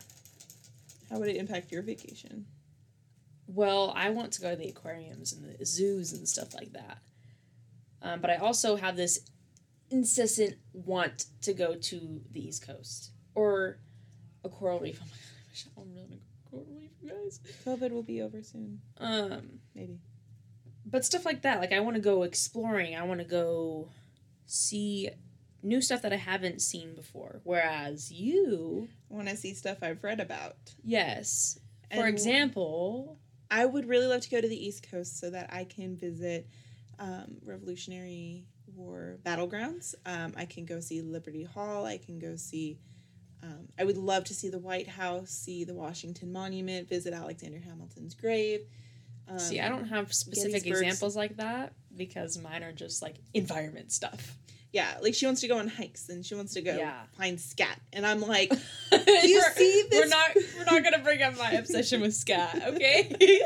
How would it impact your vacation? Well, I want to go to the aquariums and the zoos and stuff like that. But I also have this incessant want to go to the East Coast or a coral reef. Oh my God, I wish I really wanted to go to a coral reef, you guys. COVID will be over soon. Maybe. But stuff like that, like, I want to go exploring. I want to go see new stuff that I haven't seen before. Whereas you want to see stuff I've read about. Yes. And for example, I would really love to go to the East Coast so that I can visit Revolutionary War battlegrounds. I can go see Liberty Hall. I can go see. I would love to see the White House, see the Washington Monument, visit Alexander Hamilton's grave. See, I don't have specific examples like that because mine are just, like, environment stuff. Yeah, like, she wants to go on hikes and she wants to go find scat. And I'm like, do you see this? We're not going to bring up my obsession with scat, okay?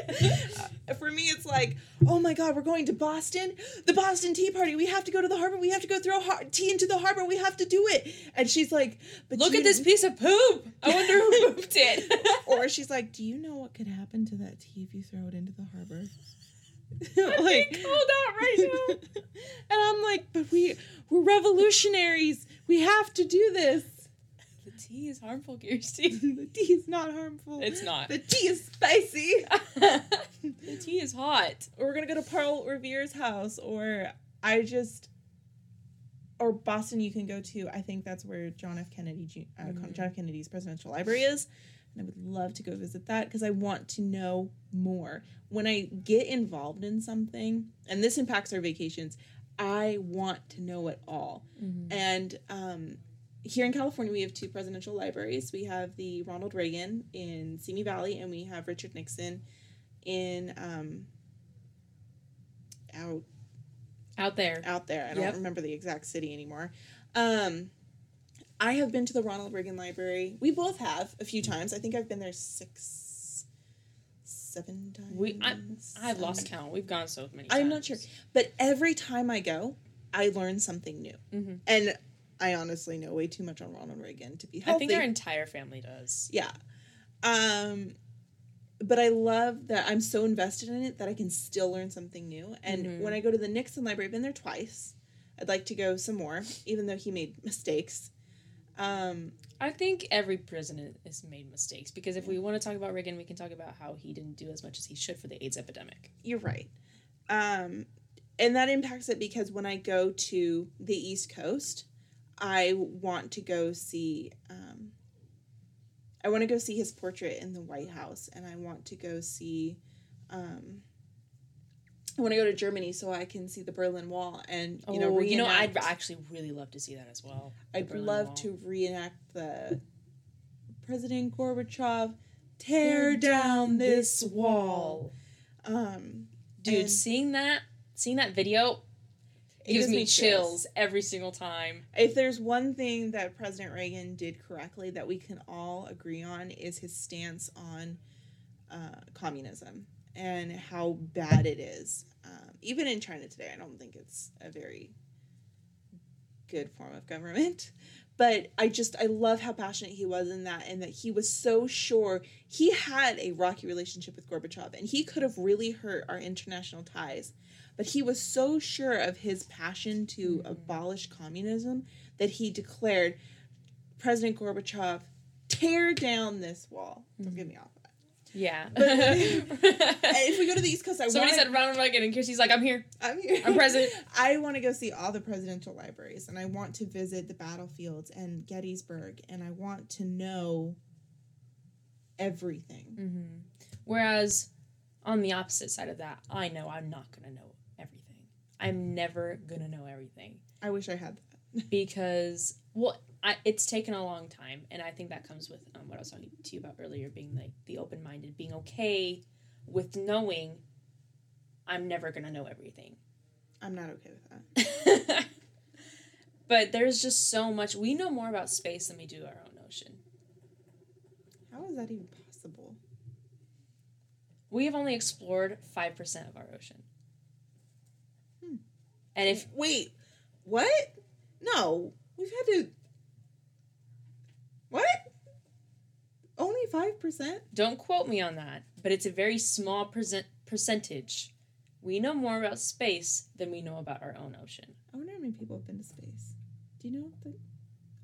For me, it's like, oh, my God, we're going to Boston? The Boston Tea Party. We have to go to the harbor. We have to go throw tea into the harbor. We have to do it. And she's like, but look at this piece of poop. I wonder who pooped it. Or she's like, do you know what could happen to that tea if you throw it into the harbor? I'm like, being called out right now. And I'm like, but we're revolutionaries. We have to do this. The tea is harmful, Kirsty. The tea is not harmful. It's not. The tea is spicy. The tea is hot. Or we're going to go to Paul Revere's house. Or Boston you can go to. I think that's where John F. Kennedy's Presidential Library is. And I would love to go visit that because I want to know more. When I get involved in something, and this impacts our vacations, I want to know it all. Mm-hmm. And here in California, we have two presidential libraries. We have the Ronald Reagan in Simi Valley, and we have Richard Nixon in out there. Out there. I don't remember the exact city anymore. I have been to the Ronald Reagan Library. We both have a few times. I think I've been there 6, 7 times. I've lost count. We've gone so many times. I'm not sure. But every time I go, I learn something new. Mm-hmm. And I honestly know way too much on Ronald Reagan to be healthy. I think their entire family does. Yeah. But I love that I'm so invested in it that I can still learn something new. And when I go to the Nixon Library, I've been there twice. I'd like to go some more, even though he made mistakes. I think every president has made mistakes, because if we want to talk about Reagan, we can talk about how he didn't do as much as he should for the AIDS epidemic. You're right. And that impacts it, because when I go to the East Coast, I want to go see, his portrait in the White House, and I want to go see, I want to go to Germany so I can see the Berlin Wall and, reenact. I'd actually really love to see that as well. I'd love to reenact the President Gorbachev, tear down this wall. Dude, seeing that video gives me chills every single time. If there's one thing that President Reagan did correctly that we can all agree on, is his stance on communism and how bad it is. Even in China today, I don't think it's a very good form of government. But I love how passionate he was in that, and that he was so sure. He had a rocky relationship with Gorbachev, and he could have really hurt our international ties. But he was so sure of his passion to abolish communism that he declared, President Gorbachev, tear down this wall. Don't get me off that. Yeah. But if we go to the East Coast, Somebody said Ronald Reagan, in case he's like, I'm here. I'm president. I want to go see all the presidential libraries, and I want to visit the battlefields and Gettysburg, and I want to know everything. Mm-hmm. Whereas on the opposite side of that, I know I'm not going to know everything. I'm never going to know everything. I wish I had that. Because, it's taken a long time, and I think that comes with what I was talking to you about earlier, being like the open-minded, being okay with knowing I'm never going to know everything. I'm not okay with that. But there's just so much. We know more about space than we do our own ocean. How is that even possible? We have only explored 5% of our ocean. And if... Wait, what? No. We've had to... What? Only 5%? Don't quote me on that, but it's a very small percentage. We know more about space than we know about our own ocean. I wonder how many people have been to space. Do you know?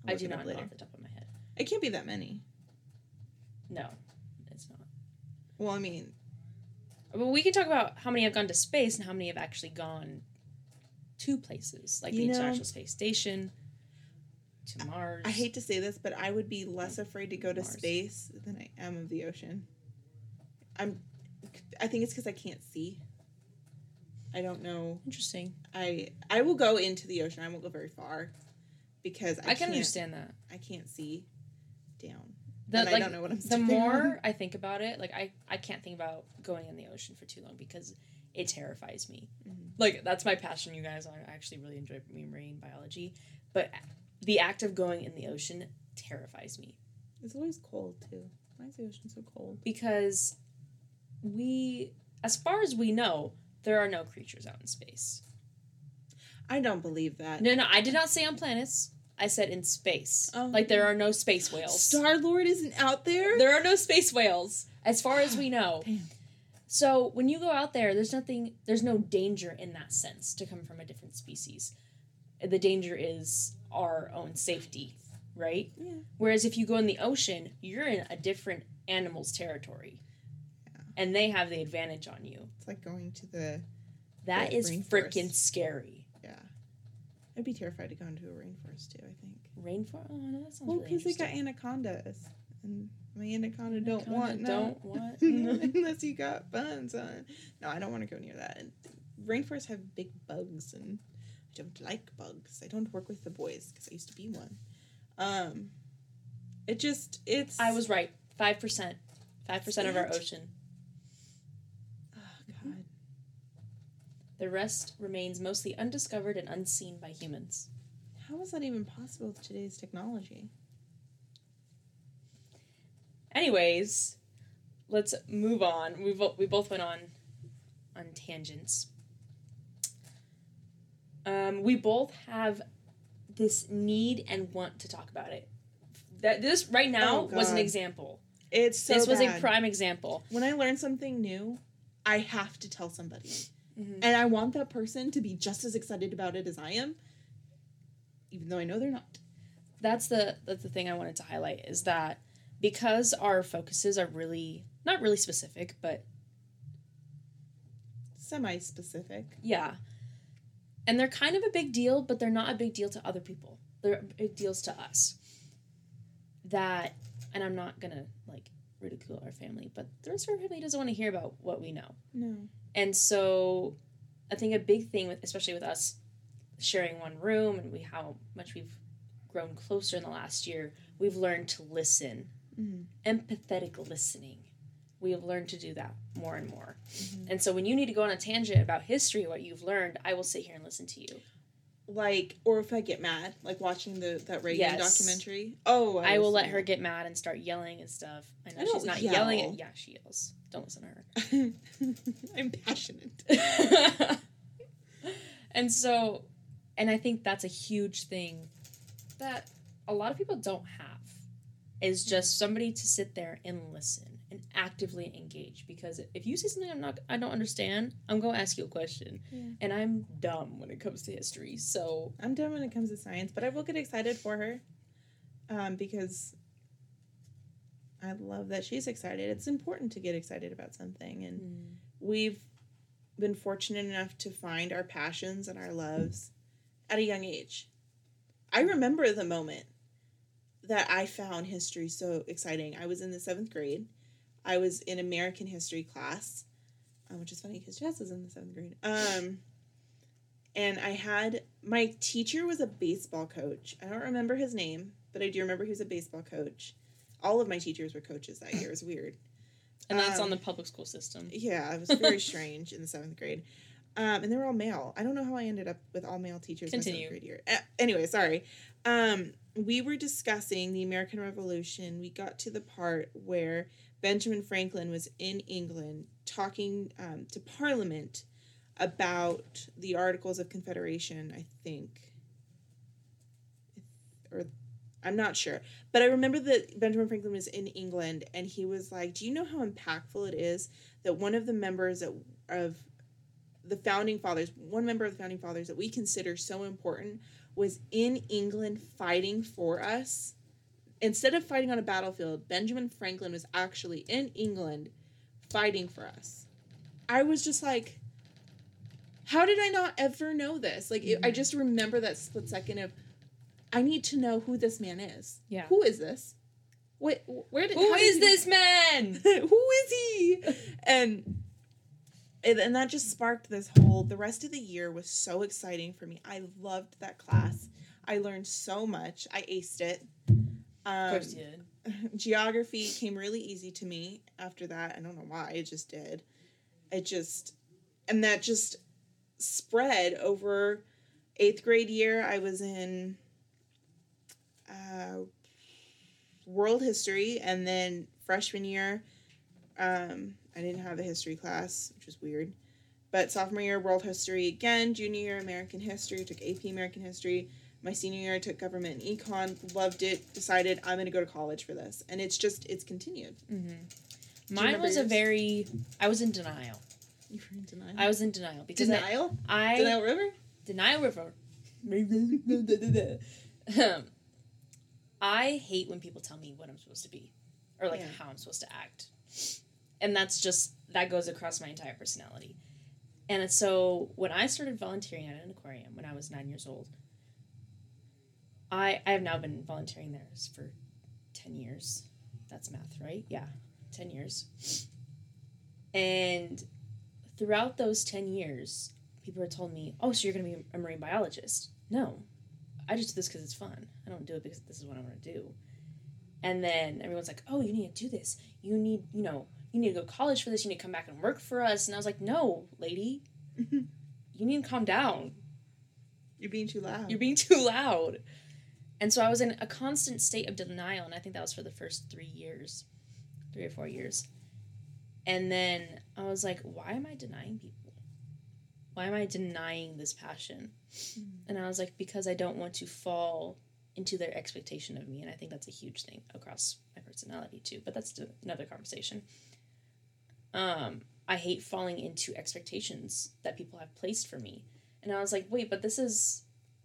I do not know off the top of my head. It can't be that many. No, it's not. Well, I mean... But we can talk about how many have gone to space and how many have actually gone to places, like the International Space Station, to Mars. I hate to say this, but I would be less afraid to go to space than I am of the ocean. I think it's because I can't see. I don't know. Interesting. I will go into the ocean. I won't go very far, because I can understand that. I can't see down. I don't know what I'm saying. The more I think about it, like I can't think about going in the ocean for too long, because it terrifies me. Mm-hmm. Like, that's my passion, you guys. I actually really enjoy marine biology, but the act of going in the ocean terrifies me. It's always cold too. Why is the ocean so cold? Because as far as we know, there are no creatures out in space. I don't believe that. No, I did not say on planets. I said in space. Oh. Like, there are no space whales. Star-Lord isn't out there? There are no space whales, as far as we know. Damn. So, when you go out there, there's no danger in that sense to come from a different species. The danger is our own safety, right? Yeah. Whereas if you go in the ocean, you're in a different animal's territory. Yeah. And they have the advantage on you. It's like going to the... That is freaking scary. I'd be terrified to go into a rainforest, too, I think. Rainforest? Oh, no, that sounds really interesting. Well, because they got anacondas. And my anaconda don't want... Unless you got buns on. No, I don't want to go near that. Rainforests have big bugs, and I don't like bugs. I don't work with the boys, because I used to be one. I was right. 5%. 5% of our ocean. The rest remains mostly undiscovered and unseen by humans. How is that even possible with today's technology? Anyways, let's move on. We both went on tangents. We both have this need and want to talk about it. This right now was an example. It's so This was bad. A prime example. When I learn something new, I have to tell somebody. Mm-hmm. And I want that person to be just as excited about it as I am. even though I know they're not. That's the thing I wanted to highlight, is that because our focuses are really, not really specific, but semi-specific. Yeah. And they're kind of a big deal, but they're not a big deal to other people. They're big deals to us. That, and I'm not going to, ridicule our family, but the rest of our family doesn't want to hear about what we know. No. And so I think a big thing, especially with us sharing one room and how much we've grown closer in the last year, we've learned to listen. Mm-hmm. Empathetic listening. We have learned to do that more and more. Mm-hmm. And so when you need to go on a tangent about history, what you've learned, I will sit here and listen to you. Or if I get mad, watching that Reagan documentary. Oh, I will let her get mad and start yelling and stuff. I know she's not yelling. Yeah, she yells. Don't listen to her. I'm passionate. And I think that's a huge thing that a lot of people don't have, is just somebody to sit there and listen and actively engage. Because if you say something I don't understand, I'm going to ask you a question. Yeah. And I'm dumb when it comes to history, so... I'm dumb when it comes to science, but I will get excited for her. Because I love that she's excited. It's important to get excited about something. And we've been fortunate enough to find our passions and our loves at a young age. I remember the moment that I found history so exciting. I was in the 7th grade. I was in American history class, which is funny because Jazz was in the 7th grade. And I had, my teacher was a baseball coach. I don't remember his name, but I do remember he was a baseball coach. All of my teachers were coaches that year. It was weird. And that's on the public school system. Yeah, it was very strange in the 7th grade. And they were all male. I don't know how I ended up with all male teachers in my 7th grade year. Anyway, sorry. We were discussing the American Revolution. We got to the part where Benjamin Franklin was in England talking to Parliament about the Articles of Confederation, I think. Or I'm not sure. But I remember that Benjamin Franklin was in England, and he was like, do you know how impactful it is that one of the members of the Founding Fathers, one member of the Founding Fathers that we consider so important, was in England fighting for us? Instead of fighting on a battlefield, Benjamin Franklin was actually in England fighting for us. I was just like, how did I not ever know this? I just remember that split second of, I need to know who this man is. Yeah. Who is this? This man? Who is he? And that just sparked this whole... The rest of the year was so exciting for me. I loved that class. I learned so much. I aced it. Of course you did. Geography came really easy to me after that. I don't know why. It just did. And that just spread over 8th grade year. I was in world history. And then freshman year... I didn't have a history class, which was weird. But sophomore year, world history again. Junior year, American history. Took AP American history. My senior year, I took government and econ. Loved it. Decided I'm going to go to college for this. And it's continued. Mm-hmm. Mine was I was in denial. You were in denial? I was in denial. Because denial? Denial River? Denial River. I hate when people tell me what I'm supposed to be. Or how I'm supposed to act. And that goes across my entire personality. And so when I started volunteering at an aquarium when I was 9 years old, I have now been volunteering there for 10 years. That's math, right? Yeah, 10 years. And throughout those 10 years, people have told me, oh, so you're going to be a marine biologist. No, I just do this because it's fun. I don't do it because this is what I want to do. And then everyone's like, oh, you need to do this. You need, you need to go to college for this. You need to come back and work for us. And I was like, no, lady. You need to calm down. You're being too loud. And so I was in a constant state of denial. And I think that was for the first 3 or 4 years. And then I was like, why am I denying people? Why am I denying this passion? And I was like, because I don't want to fall into their expectation of me. And I think that's a huge thing across my personality too. But that's another conversation. I hate falling into expectations that people have placed for me. And I was like, wait, but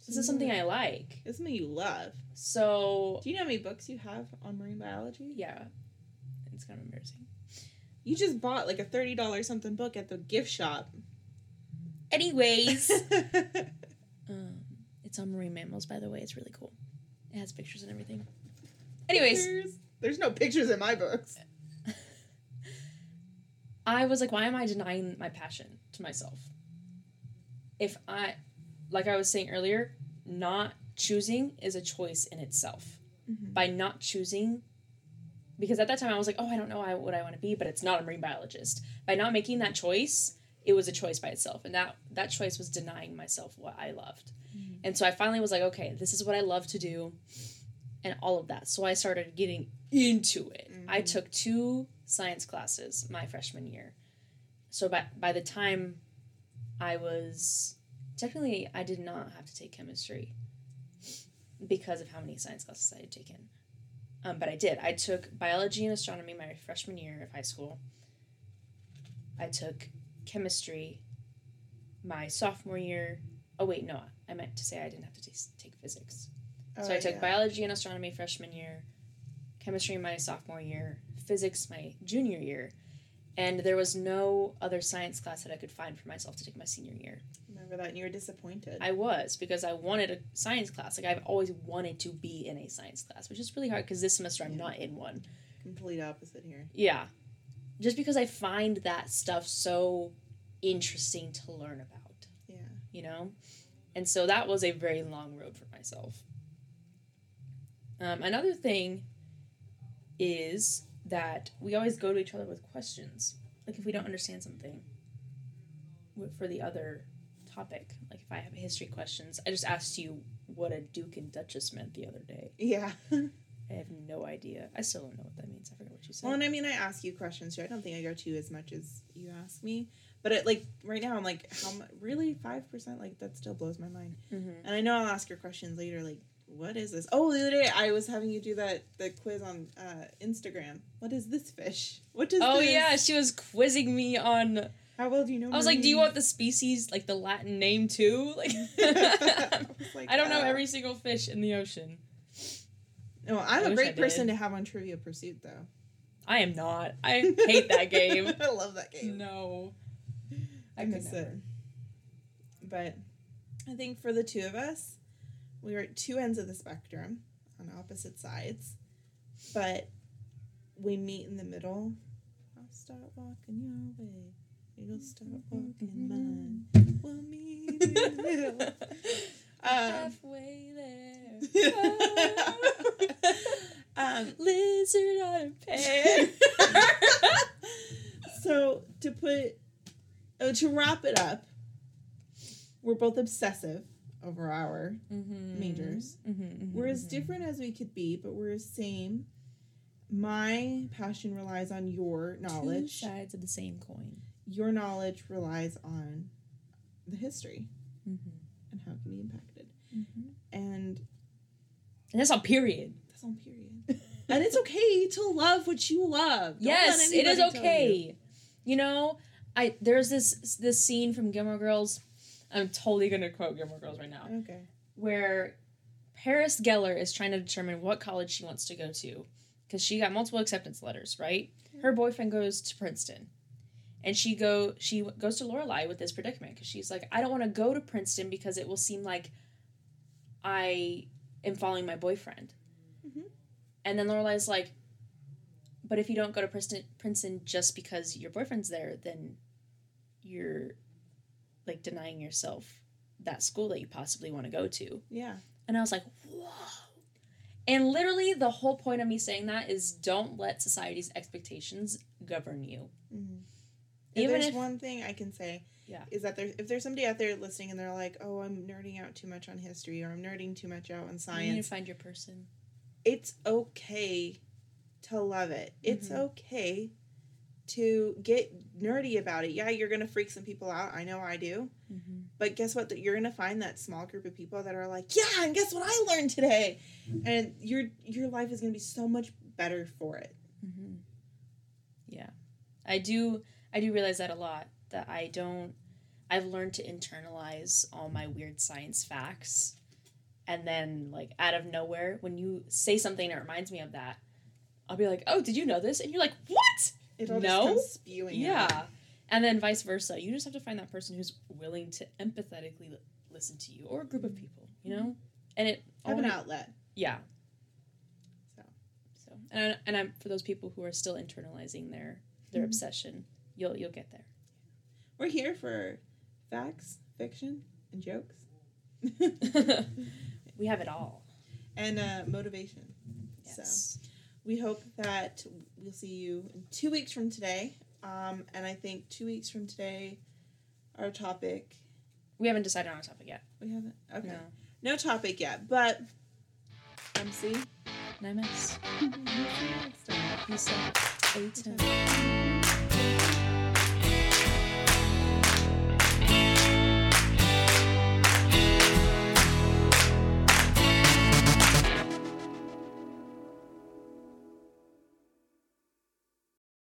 This is something I like. It's something you love. So... Do you know how many books you have on marine biology? Yeah. It's kind of embarrassing. You just bought like a $30 something book at the gift shop. Anyways. It's on marine mammals, by the way. It's really cool. It has pictures and everything. Anyways. There's no pictures in my books. I was like, why am I denying my passion to myself? If I... Like I was saying earlier, not choosing is a choice in itself. Mm-hmm. By not choosing, because at that time I was like, oh, I don't know what I want to be, but it's not a marine biologist. By not making that choice, it was a choice by itself. And that choice was denying myself what I loved. Mm-hmm. And so I finally was like, okay, this is what I love to do and all of that. So I started getting into it. Mm-hmm. I took 2 science classes my freshman year. So by the time I was... Technically, I did not have to take chemistry because of how many science classes I had taken. But I did. I took biology and astronomy my freshman year of high school. I took chemistry my sophomore year. Oh, wait, no. I meant to say I didn't have to take physics. Oh, so I took biology and astronomy freshman year, chemistry my sophomore year, physics my junior year. And there was no other science class that I could find for myself to take my senior year. Remember that, and you were disappointed. I was, because I wanted a science class. Like, I've always wanted to be in a science class, which is really hard, because this semester I'm not in one. Complete opposite here. Yeah. Just because I find that stuff so interesting to learn about. Yeah. You know? And so that was a very long road for myself. Another thing is... that we always go to each other with questions. Like, if we don't understand something for the other topic, like if I have history questions, I just asked you what a duke and duchess meant the other day. Yeah. I have no idea. I still don't know what that means. I forgot what you said. Well, and I mean, I ask you questions too. I don't think I go to you as much as you ask me. But it, like, right now, I'm like, how much? Really? 5%? Like, that still blows my mind. Mm-hmm. And I know I'll ask your questions later, like, what is this? Oh, the other day I was having you do the quiz on Instagram. What is this fish? What does this... Oh, yeah, she was quizzing me on... How well do you know I was like, do you want the species, like the Latin name too? Like, I don't know every single fish in the ocean. No, I'm a great person to have on Trivia Pursuit, though. I am not. I hate that game. I love that game. No. I miss it. But I think for the two of us, we were at two ends of the spectrum on opposite sides, but we meet in the middle. I'll start walking your way. You'll start walking mine. We'll meet in the middle. Halfway there. Lizard on a pear. So to wrap it up, we're both obsessive over our majors. Mm-hmm, mm-hmm, we're as different as we could be, but we're the same. My passion relies on your knowledge. Two sides of the same coin. Your knowledge relies on the history and how it can be impacted. Mm-hmm. And that's all period. That's all period. And it's okay to love what you love. Don't yes, it is okay. You know, there's this scene from Gilmore Girls. I'm totally going to quote Gilmore Girls right now. Okay. Where Paris Geller is trying to determine what college she wants to go to. Because she got multiple acceptance letters, right? Yeah. Her boyfriend goes to Princeton. And she goes to Lorelai with this predicament. Because she's like, I don't want to go to Princeton because it will seem like I am following my boyfriend. Mm-hmm. And then Lorelai's like, but if you don't go to Princeton just because your boyfriend's there, then you're... like denying yourself that school that you possibly want to go to. Yeah. And I was like, whoa. And literally the whole point of me saying that is don't let society's expectations govern you. Mm-hmm. Even if there's one thing I can say is that if there's somebody out there listening and they're like, oh, I'm nerding out too much on history, or I'm nerding too much out on science. You need to find your person. It's okay to love it. It's okay to get nerdy about it. Yeah, you're going to freak some people out. I know I do. Mm-hmm. But guess what? You're going to find that small group of people that are like, yeah, and guess what I learned today? And your life is going to be so much better for it. Mm-hmm. Yeah. I do realize that a lot, that I've learned to internalize all my weird science facts And then, like, out of nowhere, when you say something that reminds me of that, I'll be like, oh, did you know this? And you're like, what? It'll just come spewing out. Yeah. And then vice versa. You just have to find that person who's willing to empathetically listen to you, or a group of people, you know? And it... Have an outlet. Yeah. So. And I'm for those people who are still internalizing their obsession, you'll get there. We're here for facts, fiction, and jokes. We have it all. And motivation. Yes. So we hope that we'll see you in 2 weeks from today. And I think 2 weeks from today, our topic... We haven't decided on a topic yet. We haven't? Okay. No topic yet, but MC and I miss. Peace out.